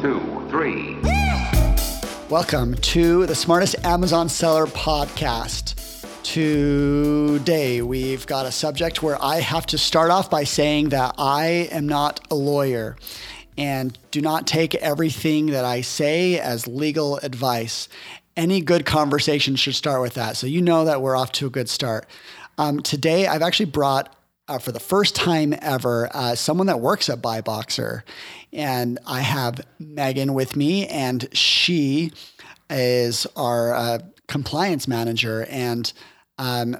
two, three. Welcome to the Smartest Amazon Seller Podcast. Today, we've got a subject where I have to start off by saying that I am not a lawyer and do not take everything that I say as legal advice. Any good conversation should start with that. So you know that we're off to a good start. Today, I've actually brought for the first time ever, someone that works at Buy Boxer. And I have Megan with me, and she is our compliance manager. And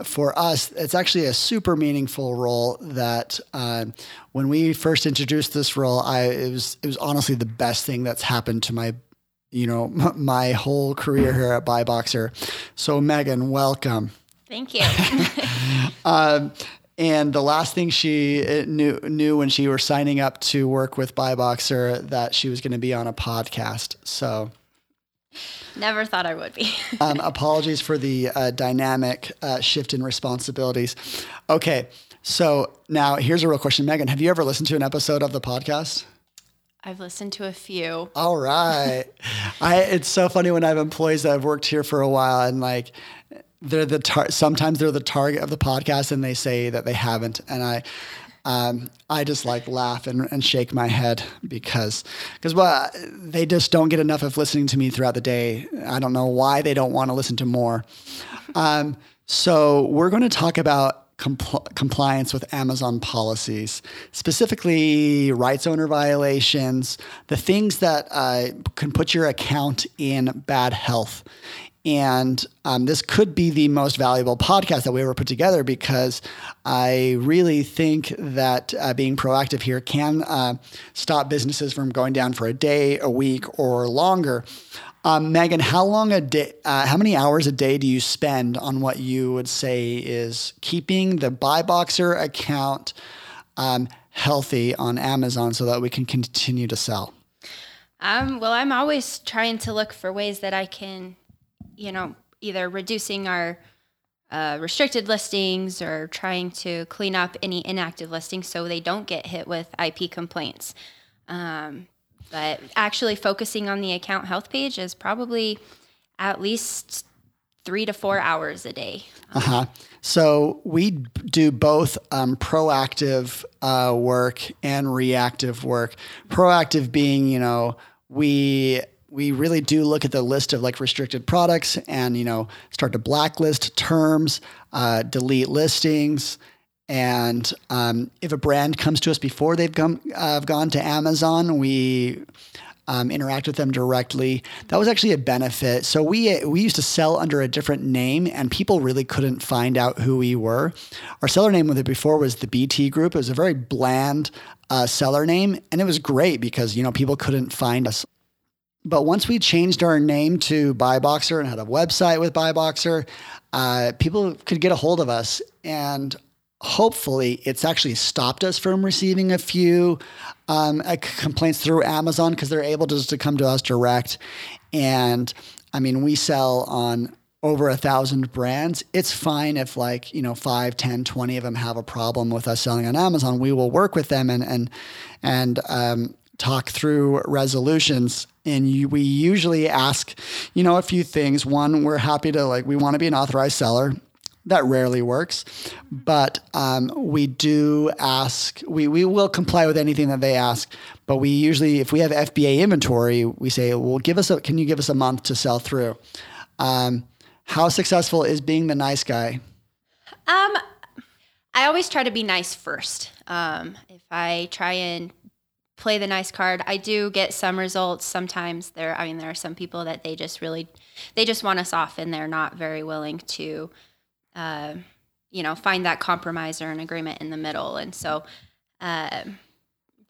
for us, it's actually a super meaningful role that when we first introduced this role, it was honestly the best thing that's happened to my whole career here at Buy Boxer. So Megan, welcome. Thank you. And the last thing she knew when she was signing up to work with Buy Boxer that she was going to be on a podcast. So never thought I would be. Apologies for the dynamic shift in responsibilities. Okay, so now here's a real question, Megan. Have you ever listened to an episode of the podcast? I've listened to a few. All right. It's so funny when I have employees that have worked here for a while and like. Sometimes they're the target of the podcast and they say that they haven't. And I just like laugh and shake my head because they just don't get enough of listening to me throughout the day. I don't know why they don't want to listen to more. So we're going to talk about compliance with Amazon policies, specifically rights owner violations, the things that can put your account in bad health. And this could be the most valuable podcast that we ever put together because I really think that being proactive here can stop businesses from going down for a day, a week, or longer. Megan, how many hours a day do you spend on what you would say is keeping the Buy Boxer account healthy on Amazon so that we can continue to sell? Well, I'm always trying to look for ways that I can either reducing our restricted listings or trying to clean up any inactive listings so they don't get hit with IP complaints. But actually focusing on the account health page is probably at least 3 to 4 hours a day. So we do both proactive work and reactive work. Proactive being, we really do look at the list of like restricted products and, start to blacklist terms, delete listings. And if a brand comes to us before they've gone to Amazon, we interact with them directly. That was actually a benefit. So we used to sell under a different name and people really couldn't find out who we were. Our seller name with it before was the BT Group. It was a very bland seller name. And it was great because, people couldn't find us. But once we changed our name to Buy Boxer and had a website with Buy Boxer, people could get a hold of us. And hopefully it's actually stopped us from receiving a few complaints through Amazon because they're able just to come to us direct. And we sell on over 1,000 brands. It's fine if 5, 10, 20 of them have a problem with us selling on Amazon. We will work with them and talk through resolutions. And we usually ask, a few things. One, we're happy to we want to be an authorized seller. That rarely works, but we do ask, we will comply with anything that they ask, but we usually, if we have FBA inventory, we say, well, can you give us a month to sell through? How successful is being the nice guy? I always try to be nice first. If I try and play the nice card, I do get some results. Sometimes there are some people that they just want us off and they're not very willing to, find that compromise or an agreement in the middle. And so, there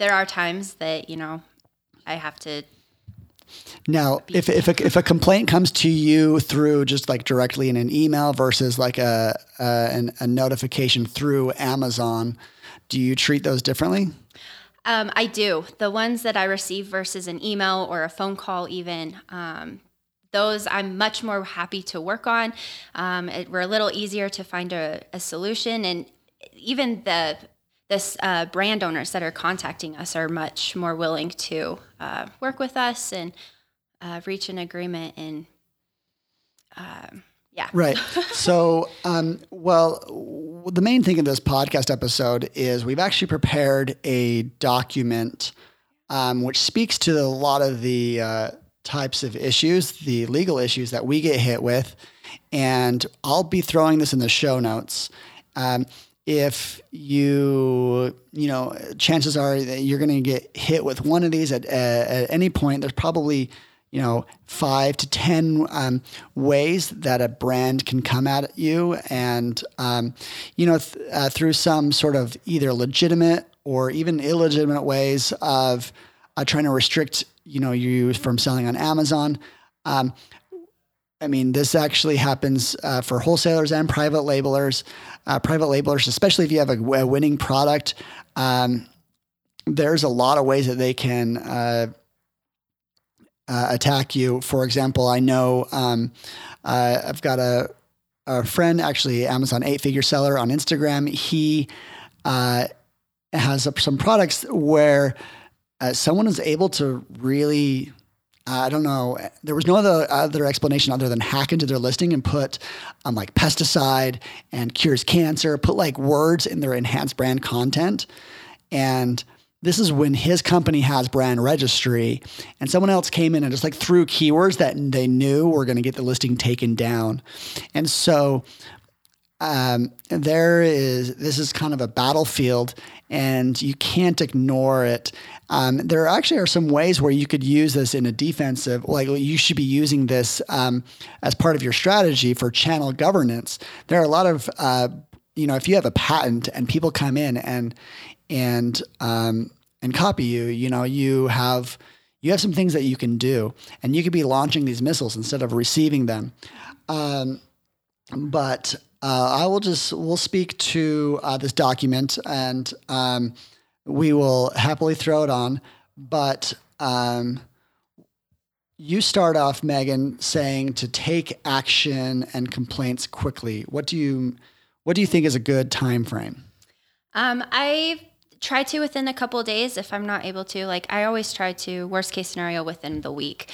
are times that, I have to. Now, if a complaint comes to you through just directly in an email versus a notification through Amazon, do you treat those differently? I do. The ones that I receive versus an email or a phone call even, those I'm much more happy to work on. We're a little easier to find a solution. And even the this brand owners that are contacting us are much more willing to work with us and reach an agreement and yeah. Right. So, well, the main thing of this podcast episode is we've actually prepared a document which speaks to a lot of the types of issues, the legal issues that we get hit with. And I'll be throwing this in the show notes. If you know, chances are that you're going to get hit with one of these at any point. There's probably, 5 to 10 ways that a brand can come at you, and through some sort of either legitimate or even illegitimate ways of trying to restrict you from selling on Amazon. I mean, this actually happens for wholesalers and private labelers. Private labelers, especially if you have a winning product, there's a lot of ways that they can attack you. For example, I know I've got a friend, actually Amazon 8-figure seller on Instagram. He has some products where someone is able to really, I don't know, there was no other explanation other than hack into their listing and put like pesticide and cures cancer, put like words in their enhanced brand content. And this is when his company has brand registry and someone else came in and just like threw keywords that they knew were going to get the listing taken down. And so this is kind of a battlefield and you can't ignore it. There actually are some ways where you could use this in a defensive, like you should be using this as part of your strategy for channel governance. There are a lot of, if you have a patent and people come in and copy you, you have some things that you can do and you could be launching these missiles instead of receiving them. We'll speak to this document and we will happily throw it on. But you start off, Megan, saying to take action and complaints quickly. What do you think is a good time frame? I try to within a couple of days. If I'm not able to, I always try to, worst case scenario, within the week.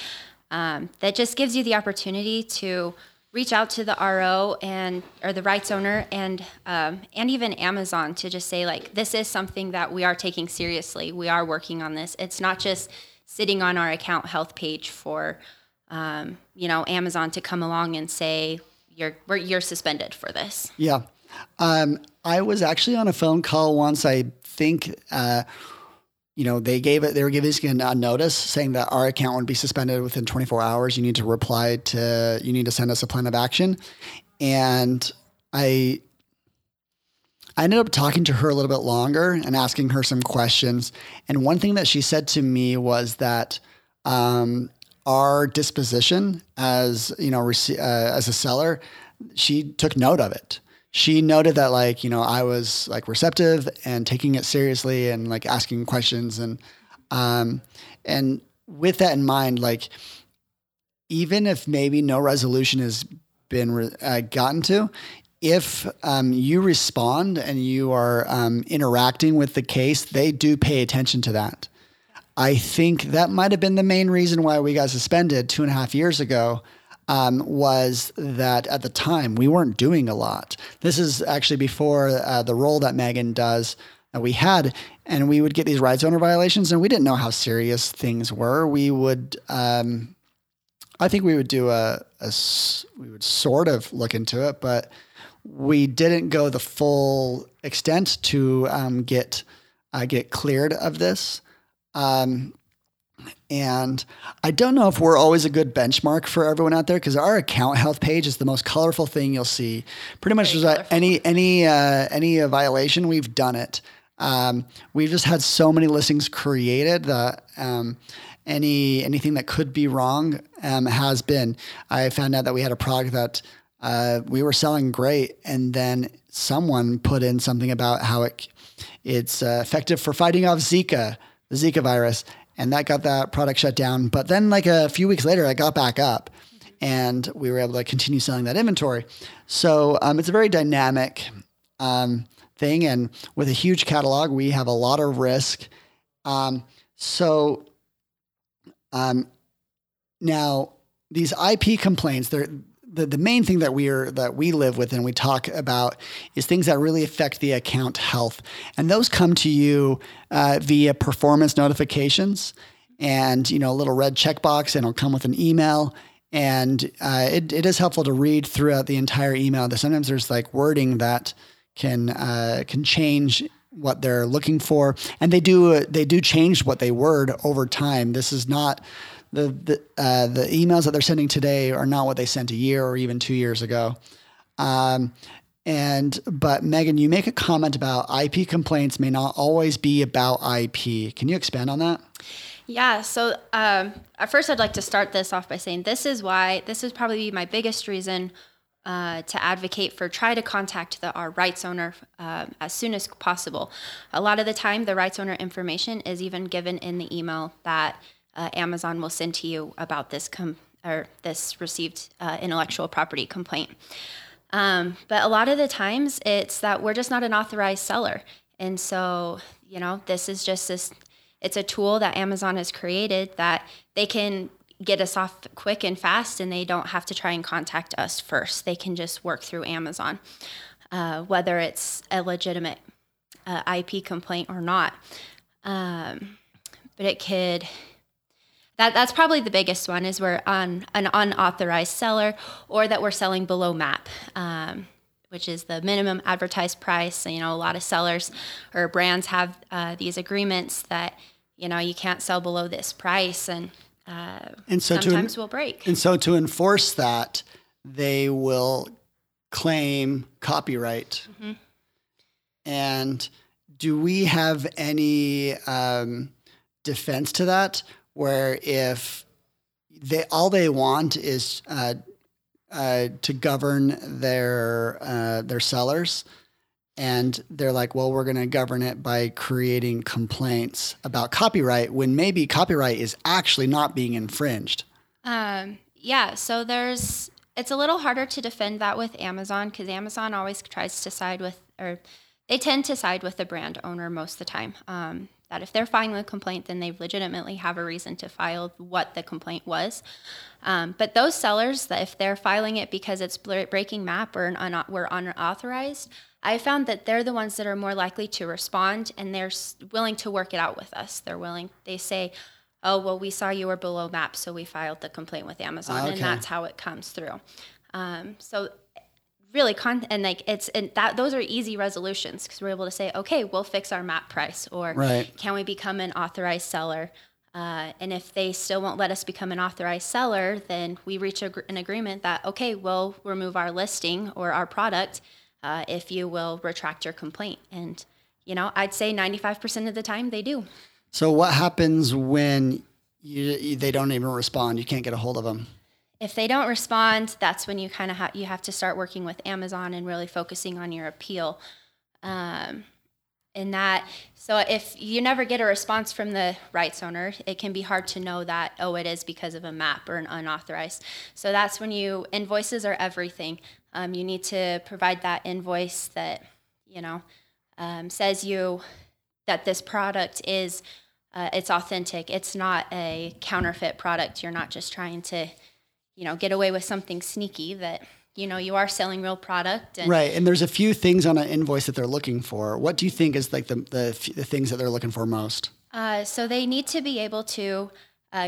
That just gives you the opportunity to reach out to the RO or the rights owner and even Amazon to just say this is something that we are taking seriously. We are working on this. It's not just sitting on our account health page for Amazon to come along and say you're suspended for this. Yeah. I was actually on a phone call once. I think, they were giving a notice saying that our account would be suspended within 24 hours. You need to send us a plan of action. And I ended up talking to her a little bit longer and asking her some questions. And one thing that she said to me was that, our disposition as a seller, she took note of it. She noted that I was receptive and taking it seriously and asking questions and with that in mind, even if maybe no resolution has been gotten to, if you respond and you are interacting with the case, they do pay attention to that. I think that might've been the main reason why we got suspended 2.5 years ago. Was that at the time we weren't doing a lot. This is actually before the role that Megan does that we had, and we would get these rights owner violations and we didn't know how serious things were. We would, I think we would do we would sort of look into it, but we didn't go the full extent to get cleared of this. And I don't know if we're always a good benchmark for everyone out there because our account health page is the most colorful thing you'll see. Pretty much any violation, we've done it. We've just had so many listings created that anything that could be wrong has been. I found out that we had a product that we were selling great, and then someone put in something about how it's effective for fighting off the Zika virus. And that got that product shut down. But then a few weeks later, I got back up and we were able to continue selling that inventory. So it's a very dynamic thing. And with a huge catalog, we have a lot of risk. Now these IP complaints, they're the main thing that we live with and we talk about is things that really affect the account health. And those come to you via performance notifications and, a little red checkbox, and it'll come with an email. And it is helpful to read throughout the entire email. Sometimes there's wording that can change what they're looking for, and they do change what they word over time. This is not the emails that they're sending today are not what they sent a year or even 2 years ago. But Megan, you make a comment about IP complaints may not always be about IP. Can you expand on that? Yeah. So at first, I'd like to start this off by saying this is probably my biggest reason to advocate for try to contact our rights owner as soon as possible. A lot of the time, the rights owner information is even given in the email that Amazon will send to you about this this received intellectual property complaint. But a lot of the times, it's that we're just not an authorized seller, and so this is just this. It's a tool that Amazon has created that they can get us off quick and fast, and they don't have to try and contact us first. They can just work through Amazon, whether it's a legitimate IP complaint or not. But it could... That's probably the biggest one, is we're on an unauthorized seller, or that we're selling below MAP, which is the minimum advertised price. So, a lot of sellers or brands have these agreements that, you can't sell below this price, and so sometimes we'll break. And so to enforce that, they will claim copyright. Mm-hmm. And do we have any defense to that, where if all they want is to govern their sellers, and they're like, well, we're going to govern it by creating complaints about copyright when maybe copyright is actually not being infringed? So it's a little harder to defend that with Amazon, because Amazon always tries to side with, or they tend to side with, the brand owner most of the time. That if they're filing a complaint, then they legitimately have a reason to file what the complaint was. But those sellers, that if they're filing it because it's breaking MAP or were unauthorized, I found that they're the ones that are more likely to respond, and they're willing to work it out with us. They're willing. They say, oh, well, we saw you were below MAP, so we filed the complaint with Amazon. Okay. And that's how it comes through. Those are easy resolutions, because we're able to say, okay, we'll fix our MAP price, or Can we become an authorized seller? And if they still won't let us become an authorized seller, then we reach an agreement that, okay, we'll remove our listing or our product if you will retract your complaint. And I'd say 95% of the time they do. So what happens when they don't even respond? You can't get a hold of them. If they don't respond, that's when you kind of you have to start working with Amazon and really focusing on your appeal. So if you never get a response from the rights owner, it can be hard to know that, oh, it is because of a MAP or an unauthorized. So that's when invoices are everything. You need to provide that invoice that, says that this product is, it's authentic. It's not a counterfeit product. You're not just trying to get away with something sneaky, that, you are selling real product. And there's a few things on an invoice that they're looking for. What do you think is the things that they're looking for most? So they need to be able to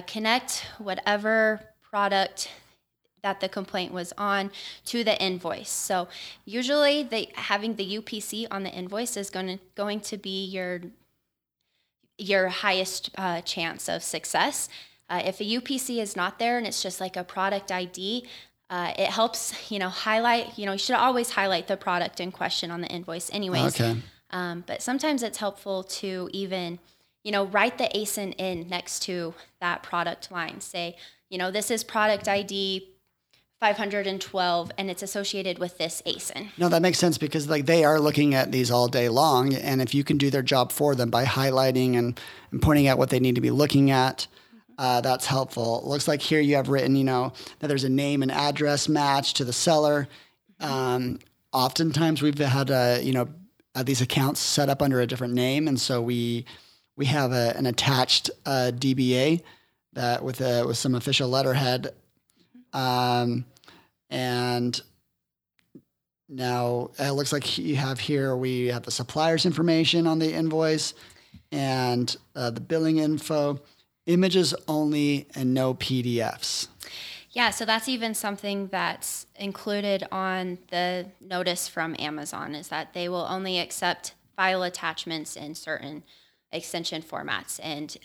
connect whatever product that the complaint was on to the invoice. So usually having the UPC on the invoice is going to be your highest chance of success. If a UPC is not there and it's just a product ID, it helps, highlight, you should always highlight the product in question on the invoice anyways. Okay. But sometimes it's helpful to even, write the ASIN in next to that product line. Say, this is product ID 512, and it's associated with this ASIN. No, that makes sense, because they are looking at these all day long. And if you can do their job for them by highlighting and pointing out what they need to be looking at, that's helpful. Looks like here you have written, that there's a name and address match to the seller. Oftentimes we've had these accounts set up under a different name. And so we have an attached DBA that with some official letterhead. And now it looks like you have here, we have the supplier's information on the invoice and the billing info, images only, and no PDFs. Yeah, so that's even something that's included on the notice from Amazon, is that they will only accept file attachments in certain extension formats. And,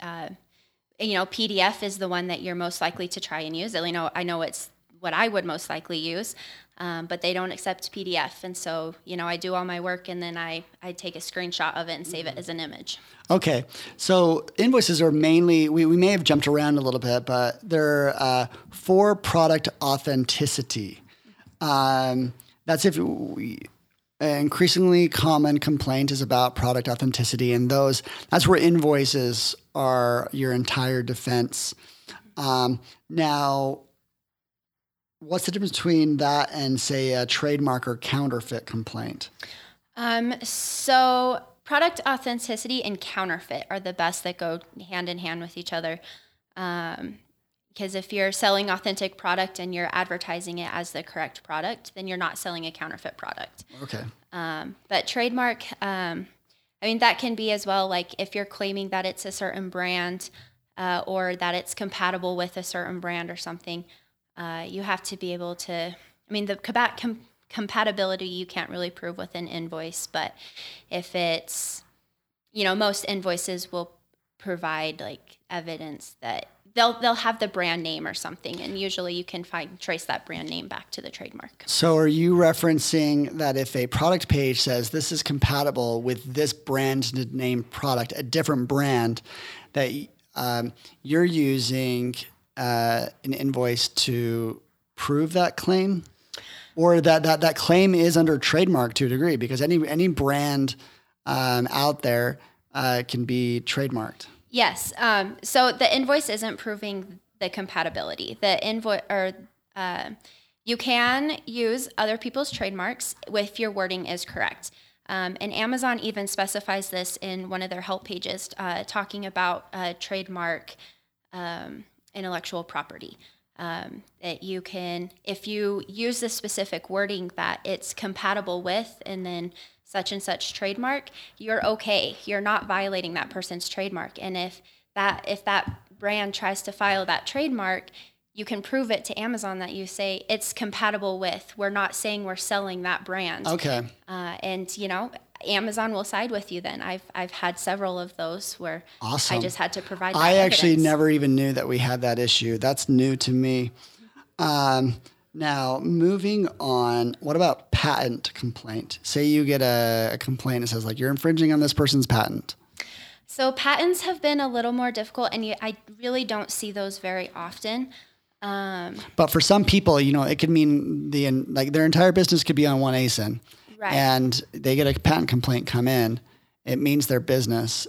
PDF is the one that you're most likely to try and use. I know it's what I would most likely use, but they don't accept PDF. And so, I do all my work and then I take a screenshot of it and save it as an image. Okay. So invoices are mainly, we may have jumped around a little bit, but they're for product authenticity. That's if we... Increasingly common complaint is about product authenticity, and that's where invoices are your entire defense. Now, what's the difference between that and, say, a trademark or counterfeit complaint? So product authenticity and counterfeit are the best that go hand in hand with each other. Because if you're selling authentic product and you're advertising it as the correct product, then you're not selling a counterfeit product. Okay. But trademark, that can be as well, like if you're claiming that it's a certain brand or that it's compatible with a certain brand or something, you have to be able to, the compatibility you can't really prove with an invoice, but if it's, most invoices will provide like evidence that they'll have the brand name or something, and usually you can trace that brand name back to the trademark. So are you referencing that if a product page says this is compatible with this brand name product, a different brand, that you're using an invoice to prove that claim, or that claim is under trademark to a degree, because any brand out there can be trademarked? Yes. So the invoice isn't proving the compatibility. The invoice, or you can use other people's trademarks if your wording is correct. And Amazon even specifies this in one of their help pages, talking about trademark intellectual property. That you can, if you use the specific wording that it's compatible with, and then such and such trademark, you're okay. You're not violating that person's trademark. And if that brand tries to file that trademark, you can prove it to Amazon that you say it's compatible with. We're not saying we're selling that brand. Okay. And Amazon will side with you then. I've had several of those where awesome. I just had to provide that evidence. Actually never even knew that we had that issue. That's new to me. Now, moving on, what about patent complaint? Say you get a complaint that says, like, you're infringing on this person's patent. So patents have been a little more difficult, and I really don't see those very often. But for some people, it could mean their entire business could be on one ASIN. Right. And they get a patent complaint come in. It means their business.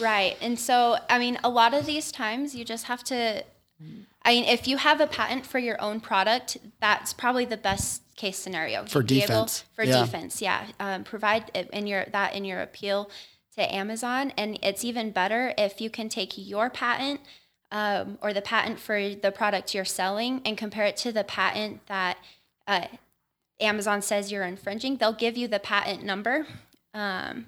Right. And so, a lot of these times you just have to... if you have a patent for your own product, that's probably the best case scenario. For defense. Provide it in your appeal to Amazon. And it's even better if you can take your patent or the patent for the product you're selling and compare it to the patent that Amazon says you're infringing. They'll give you the patent number and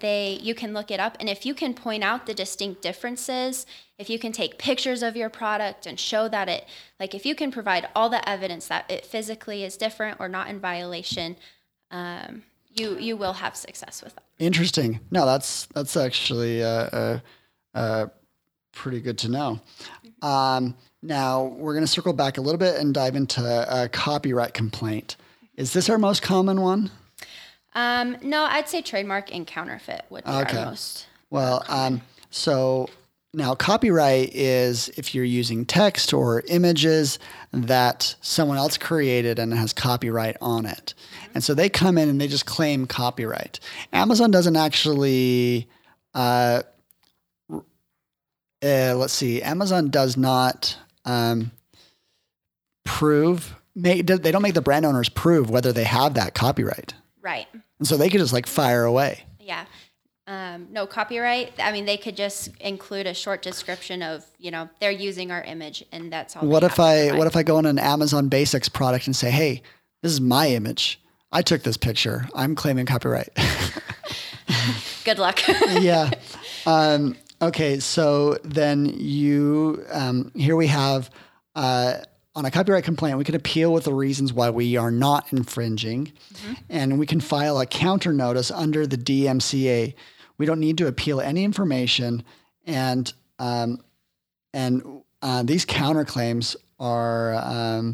you can look it up. And if you can point out the distinct differences, if you can take pictures of your product and show that it, like if you can provide all the evidence that it physically is different or not in violation, you will have success with that. Interesting. No, that's actually pretty good to know. Mm-hmm. Now we're going to circle back a little bit and dive into a copyright complaint. Is this our most common one? No, I'd say trademark and counterfeit would be our most. Well, so now copyright is if you're using text or images that someone else created and has copyright on it. And so they come in and they just claim copyright. Amazon doesn't actually, Amazon does not prove, they don't make the brand owners prove whether they have that copyright. Right. And so they could just like fire away. Yeah. No copyright. I mean, they could just include a short description of, you know, they're using our image and that's all. What if I go on an Amazon Basics product and say, hey, this is my image. I took this picture. I'm claiming copyright. Good luck. Yeah. Okay. So then you, here we have, on a copyright complaint, we can appeal with the reasons why we are not infringing, mm-hmm. and we can file a counter notice under the DMCA. We don't need to appeal any information, and these counterclaims are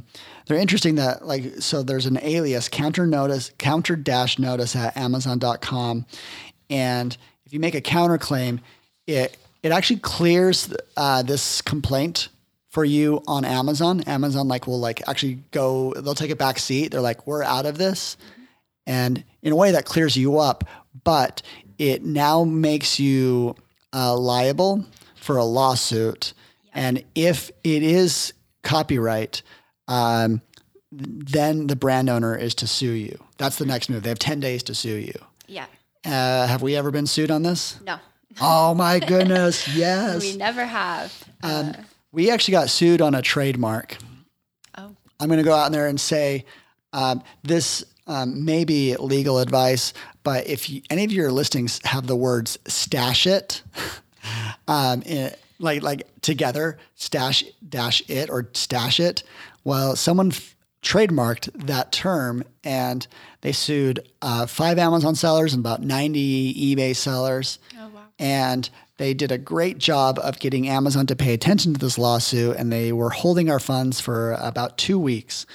they're interesting. That like so, there's an alias counter-notice at Amazon.com, and if you make a counterclaim, it actually clears this complaint for you on Amazon. Amazon they'll take a back seat. They're like, we're out of this. Mm-hmm. And in a way that clears you up, but it now makes you liable for a lawsuit. Yeah. And if it is copyright, then the brand owner is to sue you. That's the next move. They have 10 days to sue you. Yeah. Have we ever been sued on this? No. Oh my goodness. Yes. We never have. We actually got sued on a trademark. Oh. I'm going to go out there and say this may be legal advice, but if any of your listings have the words stash it, together, stash dash it or stash it, well, someone trademarked that term and they sued 5 Amazon sellers and about 90 eBay sellers. Oh, wow. And they did a great job of getting Amazon to pay attention to this lawsuit, and they were holding our funds for about 2 weeks.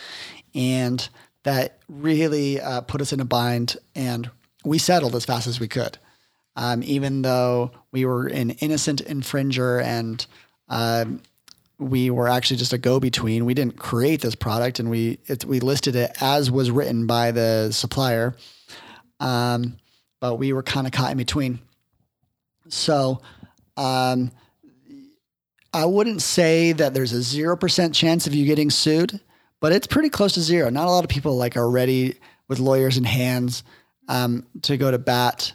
And that really put us in a bind, and we settled as fast as we could, even though we were an innocent infringer and we were actually just a go-between. We didn't create this product, and we listed it as was written by the supplier, but we were kind of caught in between. So I wouldn't say that there's a 0% chance of you getting sued, but it's pretty close to zero. Not a lot of people are ready with lawyers in hands to go to bat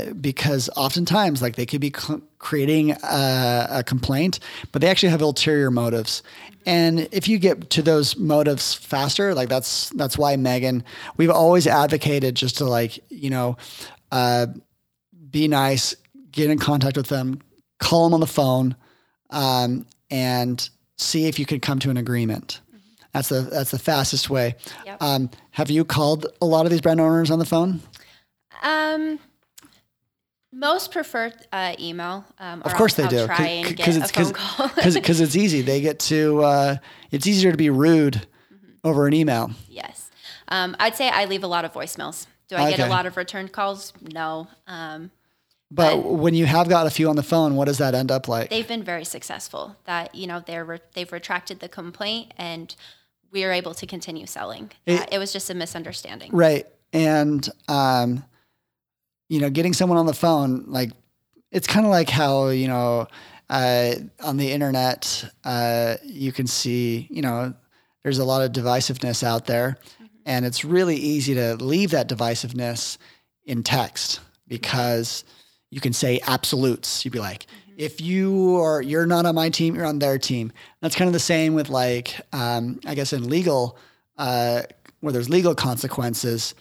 because oftentimes they could be creating a complaint, but they actually have ulterior motives. And if you get to those motives faster, that's why, Megan, we've always advocated just to be nice, get in contact with them, call them on the phone, and see if you can come to an agreement. Mm-hmm. That's the fastest way. Yep. Have you called a lot of these brand owners on the phone? Most prefer email. Of course they do. Because it's easy. They get to, it's easier to be rude mm-hmm. over an email. Yes. I'd say I leave a lot of voicemails. Do I get a lot of return calls? No. But when you have got a few on the phone, what does that end up like? They've been very successful. That they've retracted the complaint, and we are able to continue selling. It was just a misunderstanding, right? And getting someone on the phone, it's kind of like how on the internet you can see there's a lot of divisiveness out there, mm-hmm. and it's really easy to leave that divisiveness in text because. You can say absolutes. You'd be like, mm-hmm. if you're not on my team, you're on their team. That's kind of the same with I guess in legal, where there's legal consequences,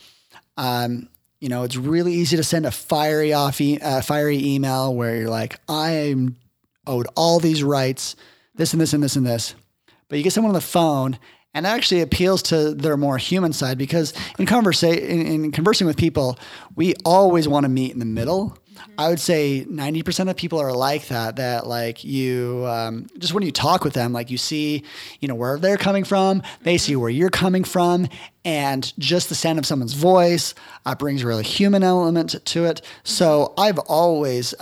it's really easy to send a fiery email where you're like, I'm owed all these rights, this and this and this and this. But you get someone on the phone and that actually appeals to their more human side because in conversing with people, we always want to meet in the middle. I would say 90% of people are like that you, just when you talk with them, you see, where they're coming from, they mm-hmm. see where you're coming from, and just the sound of someone's voice brings a really human element to it. Mm-hmm. So I've always,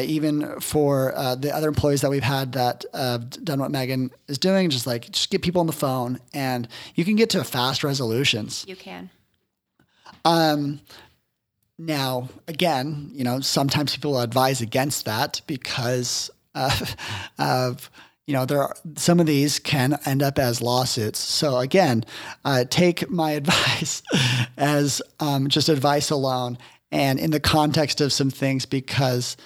even for the other employees that we've had that have done what Megan is doing, just get people on the phone and you can get to fast resolutions. You can. Now, again, sometimes people advise against that because of, you know, there are, some of these can end up as lawsuits. So again, take my advice as just advice alone and in the context of some things, because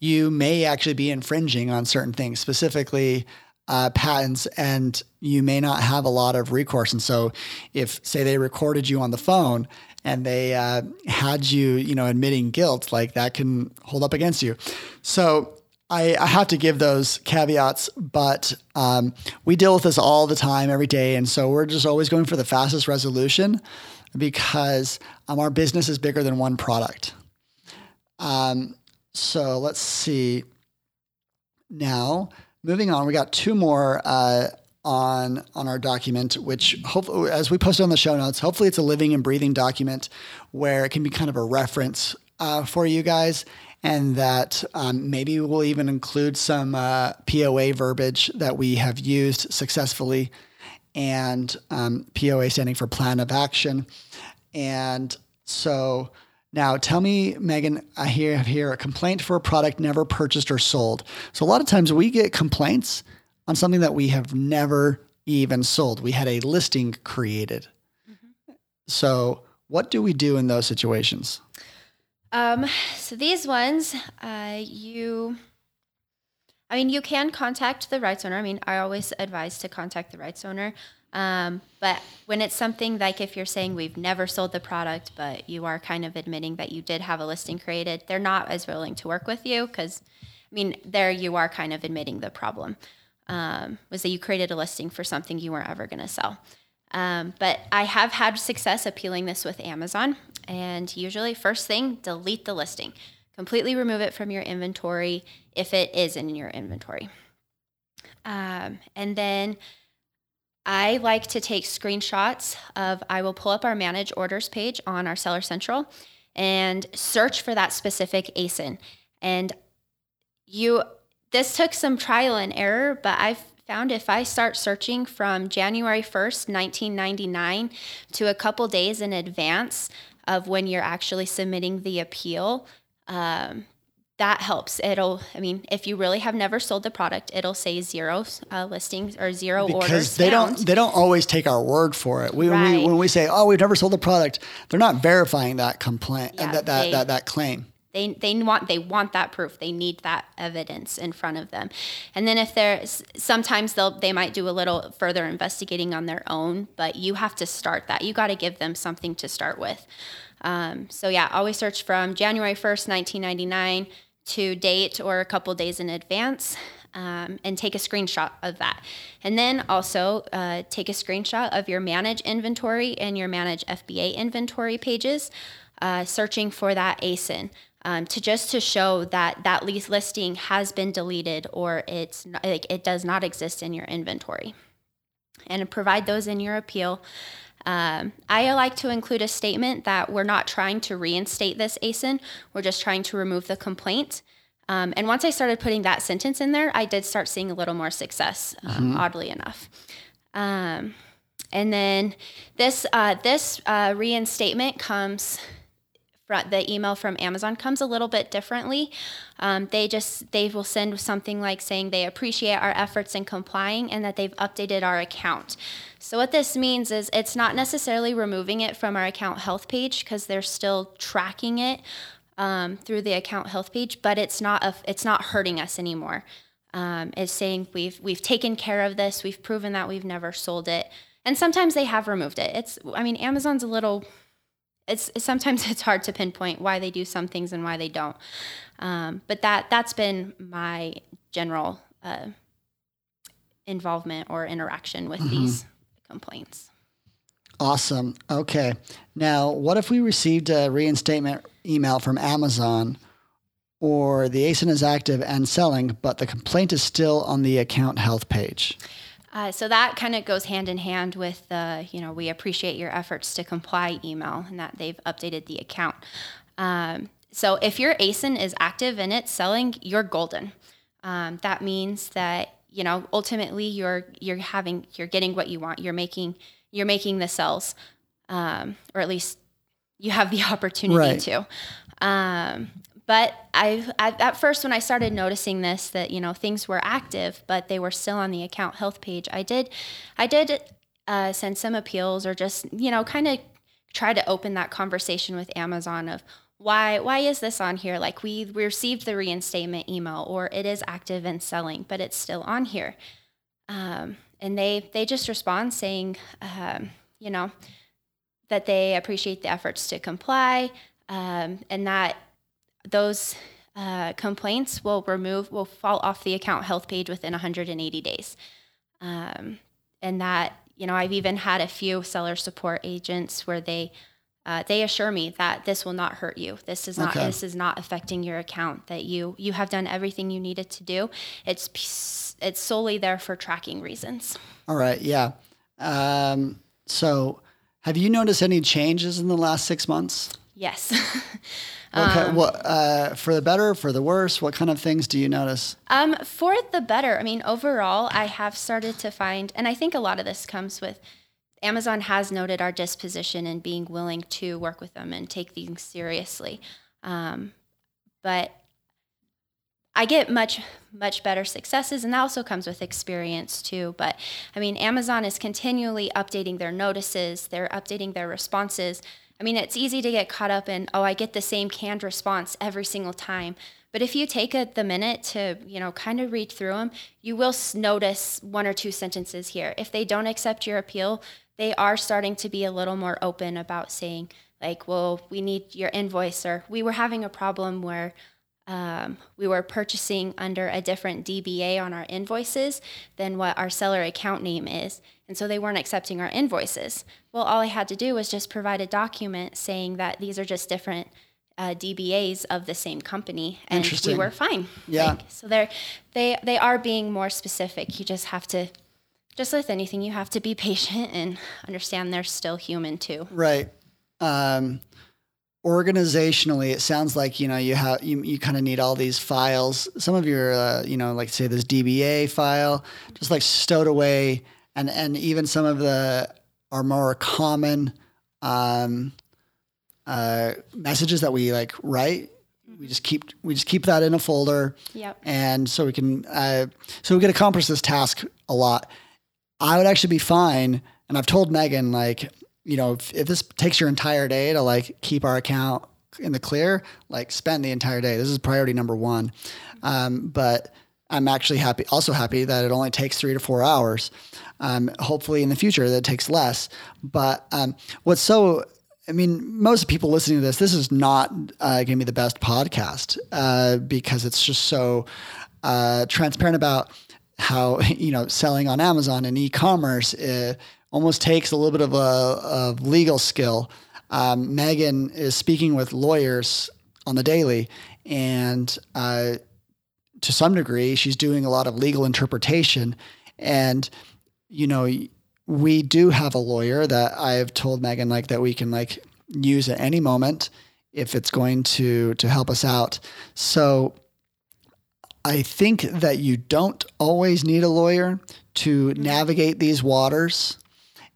you may actually be infringing on certain things, specifically patents, and you may not have a lot of recourse. And so if, say, they recorded you on the phone and they had you, you know, admitting guilt, like that can hold up against you. So I have to give those caveats, but we deal with this all the time, every day. And so we're just always going for the fastest resolution because our business is bigger than one product. So let's see. Now, moving on, we got two more on our document, which hopefully, as we posted on the show notes, hopefully it's a living and breathing document where it can be kind of a reference for you guys, and that maybe we'll even include some POA verbiage that we have used successfully, and POA standing for plan of action. And so now tell me, Megan, I have here a complaint for a product never purchased or sold. So a lot of times we get complaints on something that we have never even sold. We had a listing created. Mm-hmm. So what do we do in those situations? So these ones, you can contact the rights owner. I mean, I always advise to contact the rights owner. But when it's something like, if you're saying we've never sold the product, but you are kind of admitting that you did have a listing created, they're not as willing to work with you. 'Cause I mean, there you are kind of admitting the problem, was that you created a listing for something you weren't ever going to sell. But I have had success appealing this with Amazon, and usually first thing, delete the listing, completely remove it from your inventory if it is in your inventory. And then I like to take screenshots of, I will pull up our manage orders page on our Seller Central and search for that specific ASIN. And this took some trial and error, but I've found if I start searching from January 1st, 1999 to a couple days in advance of when you're actually submitting the appeal, that helps. If you really have never sold the product, it'll say zero listings or zero because orders. They don't always take our word for it. When we say, oh, we've never sold the product, they're not verifying that complaint, that claim. They want that proof. They need that evidence in front of them. And then if there's, sometimes they might do a little further investigating on their own, but you have to start that. You got to give them something to start with. Always search from January 1st, 1999 to date or a couple days in advance, and take a screenshot of that. And then also take a screenshot of your manage inventory and your manage FBA inventory pages, searching for that ASIN. To show that lease listing has been deleted or it's not, like, it does not exist in your inventory, and provide those in your appeal. I like to include a statement that we're not trying to reinstate this ASIN. We're just trying to remove the complaint. And once I started putting that sentence in there, I did start seeing a little more success, oddly enough. And then this reinstatement comes. The email from Amazon comes a little bit differently. They will send something like saying they appreciate our efforts in complying and that they've updated our account. So what this means is it's not necessarily removing it from our account health page, because they're still tracking it through the account health page, but it's not hurting us anymore. It's saying we've taken care of this. We've proven that we've never sold it. And sometimes they have removed it. Amazon's a little. Sometimes it's hard to pinpoint why they do some things and why they don't. But that's been my general involvement or interaction with these complaints. Awesome. Okay. Now, what if we received a reinstatement email from Amazon, or the ASIN is active and selling, but the complaint is still on the account health page? So that kind of goes hand in hand with the, we appreciate your efforts to comply email, and that they've updated the account. So if your ASIN is active and it's selling, you're golden. That means that, ultimately you're getting what you want. You're making the sales, or at least you have the opportunity to. But at first, when I started noticing this, that, you know, things were active, but they were still on the account health page, I did send some appeals, or just, you know, kind of try to open that conversation with Amazon of, why is this on here? Like, we received the reinstatement email, or it is active and selling, but it's still on here. And they just respond saying, you know, that they appreciate the efforts to comply, and that those complaints will fall off the account health page within 180 days. And that, you know, I've even had a few seller support agents where they assure me that this will not hurt you. This is not affecting your account, that you have done everything you needed to do. It's solely there for tracking reasons. All right. Yeah. So have you noticed any changes in the last 6 months? Yes. Okay. Well, for the better, for the worse, what kind of things do you notice? For the better. I mean, overall, I have started to find, and I think a lot of this comes with Amazon has noted our disposition and being willing to work with them and take things seriously. But I get much, much better successes, and that also comes with experience too. But I mean, Amazon is continually updating their notices. They're updating their responses. I mean, it's easy to get caught up in, I get the same canned response every single time. But if you take the minute to, you know, kind of read through them, you will notice one or two sentences here. If they don't accept your appeal, they are starting to be a little more open about saying, like, well, we need your invoice, or we were having a problem where we were purchasing under a different DBA on our invoices than what our seller account name is. And so they weren't accepting our invoices. Well, all I had to do was just provide a document saying that these are just different DBAs of the same company, and we were fine. Yeah. So they are being more specific. You just have to, just with anything, you have to be patient and understand they're still human too. Right. Organizationally, it sounds like, you know, you kind of need all these files. Some of your, you know, like say this DBA file, just like stowed away, and even some of the are more common messages that we like write. We just keep that in a folder. Yep. And so we can accomplish this task a lot. I would actually be fine. And I've told Megan, like, you know, if this takes your entire day to like keep our account in the clear, like spend the entire day. This is priority number one. But I'm actually happy that it only takes 3 to 4 hours. Hopefully in the future that it takes less. But most people listening to this is not going to be the best podcast because it's just so transparent about how, you know, selling on Amazon and e-commerce almost takes a little bit of a legal skill. Megan is speaking with lawyers on the daily, and to some degree, she's doing a lot of legal interpretation. And, you know, we do have a lawyer that I've told Megan, like, that we can like use at any moment if it's going to help us out. So I think that you don't always need a lawyer to navigate these waters,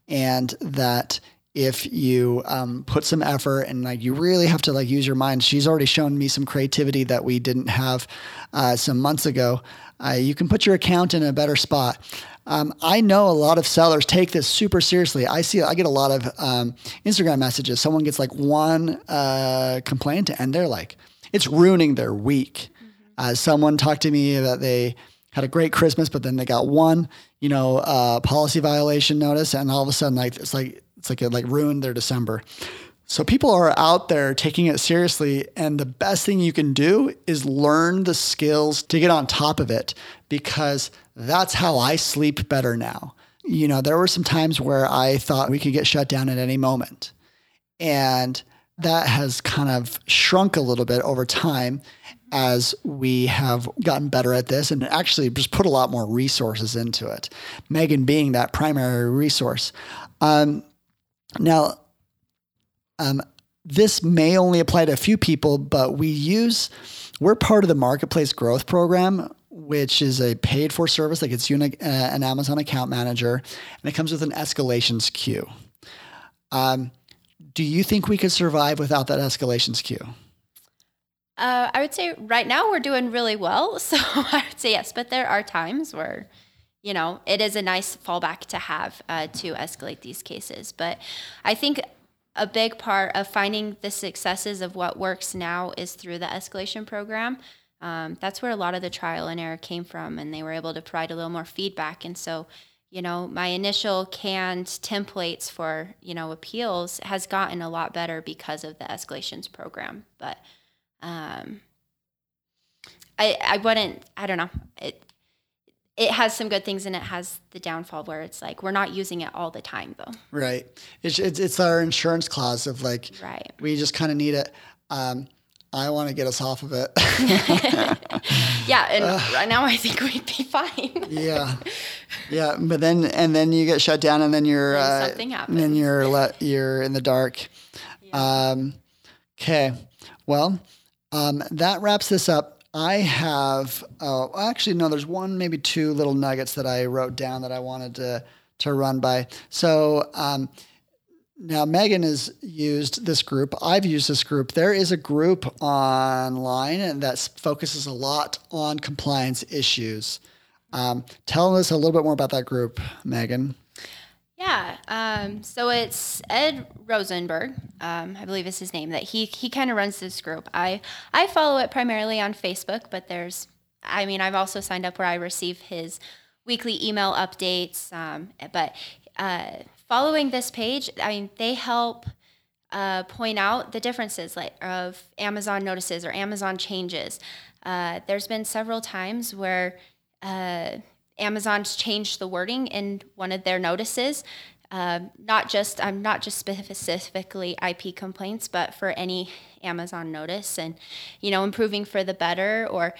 and that if you put some effort and like you really have to like use your mind. She's already shown me some creativity that we didn't have some months ago. You can put your account in a better spot. I know a lot of sellers take this super seriously. I get a lot of Instagram messages. Someone gets like one complaint and they're like, it's ruining their week. Someone talked to me that they had a great Christmas, but then they got one, you know, policy violation notice, and all of a sudden, like it ruined their December. So people are out there taking it seriously, and the best thing you can do is learn the skills to get on top of it, because that's how I sleep better now. You know, there were some times where I thought we could get shut down at any moment, and that has kind of shrunk a little bit over time as we have gotten better at this and actually just put a lot more resources into it, Megan being that primary resource. Now, this may only apply to a few people, but we're part of the Marketplace Growth Program, which is a paid for service that gets you an Amazon account manager, and it comes with an escalations queue. Do you think we could survive without that escalations queue? I would say right now we're doing really well. So I would say yes, but there are times where, you know, it is a nice fallback to have to escalate these cases. But I think a big part of finding the successes of what works now is through the escalation program. That's where a lot of the trial and error came from, and they were able to provide a little more feedback. And so, you know, my initial canned templates for, you know, appeals has gotten a lot better because of the escalations program. But I don't know. It has some good things, and it has the downfall where it's like, we're not using it all the time though. Right. It's our insurance clause of like, right, we just kind of need it. I want to get us off of it. Yeah. And right now I think we'd be fine. Yeah. Yeah. But then, and then you get shut down, and then you're, something happens. Then you're in the dark. Yeah. Okay. Well, that wraps this up. I have, there's one, maybe two little nuggets that I wrote down that I wanted to run by. So, now Megan has used this group. I've used this group. There is a group online that focuses a lot on compliance issues. Tell us a little bit more about that group, Megan. Yeah. So it's Ed Rosenberg, I believe is his name, that he kind of runs this group. I follow it primarily on Facebook, but I've also signed up where I receive his weekly email updates. But following this page, they help point out the differences of Amazon notices or Amazon changes. There's been several times where Amazon's changed the wording in one of their notices, not just specifically IP complaints, but for any Amazon notice, and, you know, improving for the better, or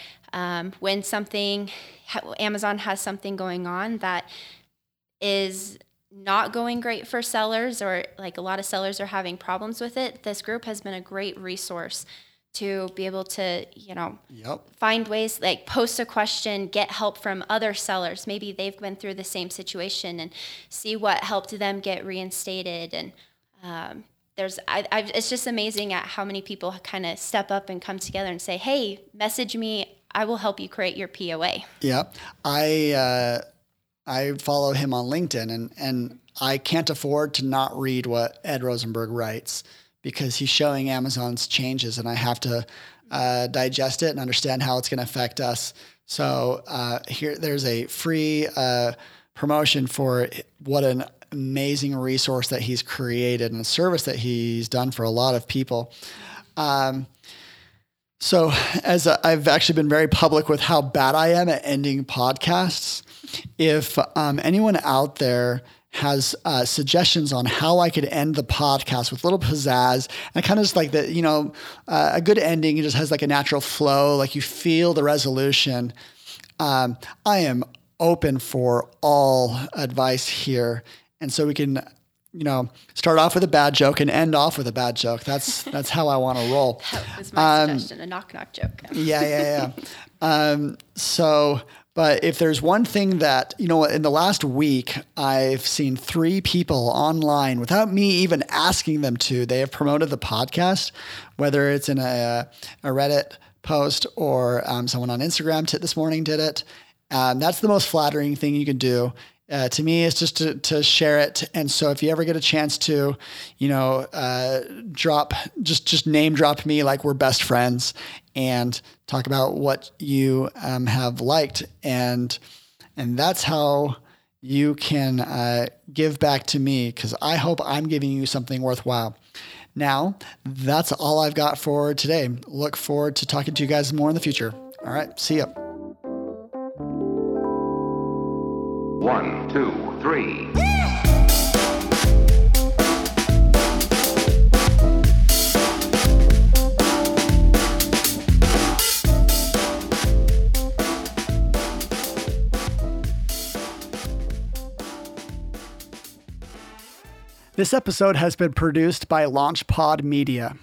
when Amazon has something going on that is not going great for sellers, or like a lot of sellers are having problems with it. This group has been a great resource to be able to, you know, find ways, like post a question, get help from other sellers. Maybe they've been through the same situation, and see what helped them get reinstated. And it's just amazing at how many people kind of step up and come together and say, hey, message me. I will help you create your POA. Yeah. I follow him on LinkedIn, and I can't afford to not read what Ed Rosenberg writes, because he's showing Amazon's changes, and I have to digest it and understand how it's going to affect us. So there's a free promotion for what an amazing resource that he's created, and a service that he's done for a lot of people. So as I've actually been very public with how bad I am at ending podcasts, if anyone out there has suggestions on how I could end the podcast with a little pizzazz, and kind of just like the, you know, a good ending, it just has like a natural flow, like you feel the resolution. I am open for all advice here, and so we can, you know, start off with a bad joke and end off with a bad joke. That's how I want to roll. That was my suggestion, a knock joke. Yeah. But if there's one thing that, you know, in the last week, I've seen 3 people online without me even asking them to, they have promoted the podcast, whether it's in a Reddit post or someone on Instagram this morning did it. That's the most flattering thing you can do. To me, it's just to share it. And so if you ever get a chance to, you know, just name drop me like we're best friends, and talk about what you have liked. And that's how you can give back to me, because I hope I'm giving you something worthwhile. Now, that's all I've got for today. Look forward to talking to you guys more in the future. All right, see ya. 1, 2, 3. This episode has been produced by LaunchPod Media.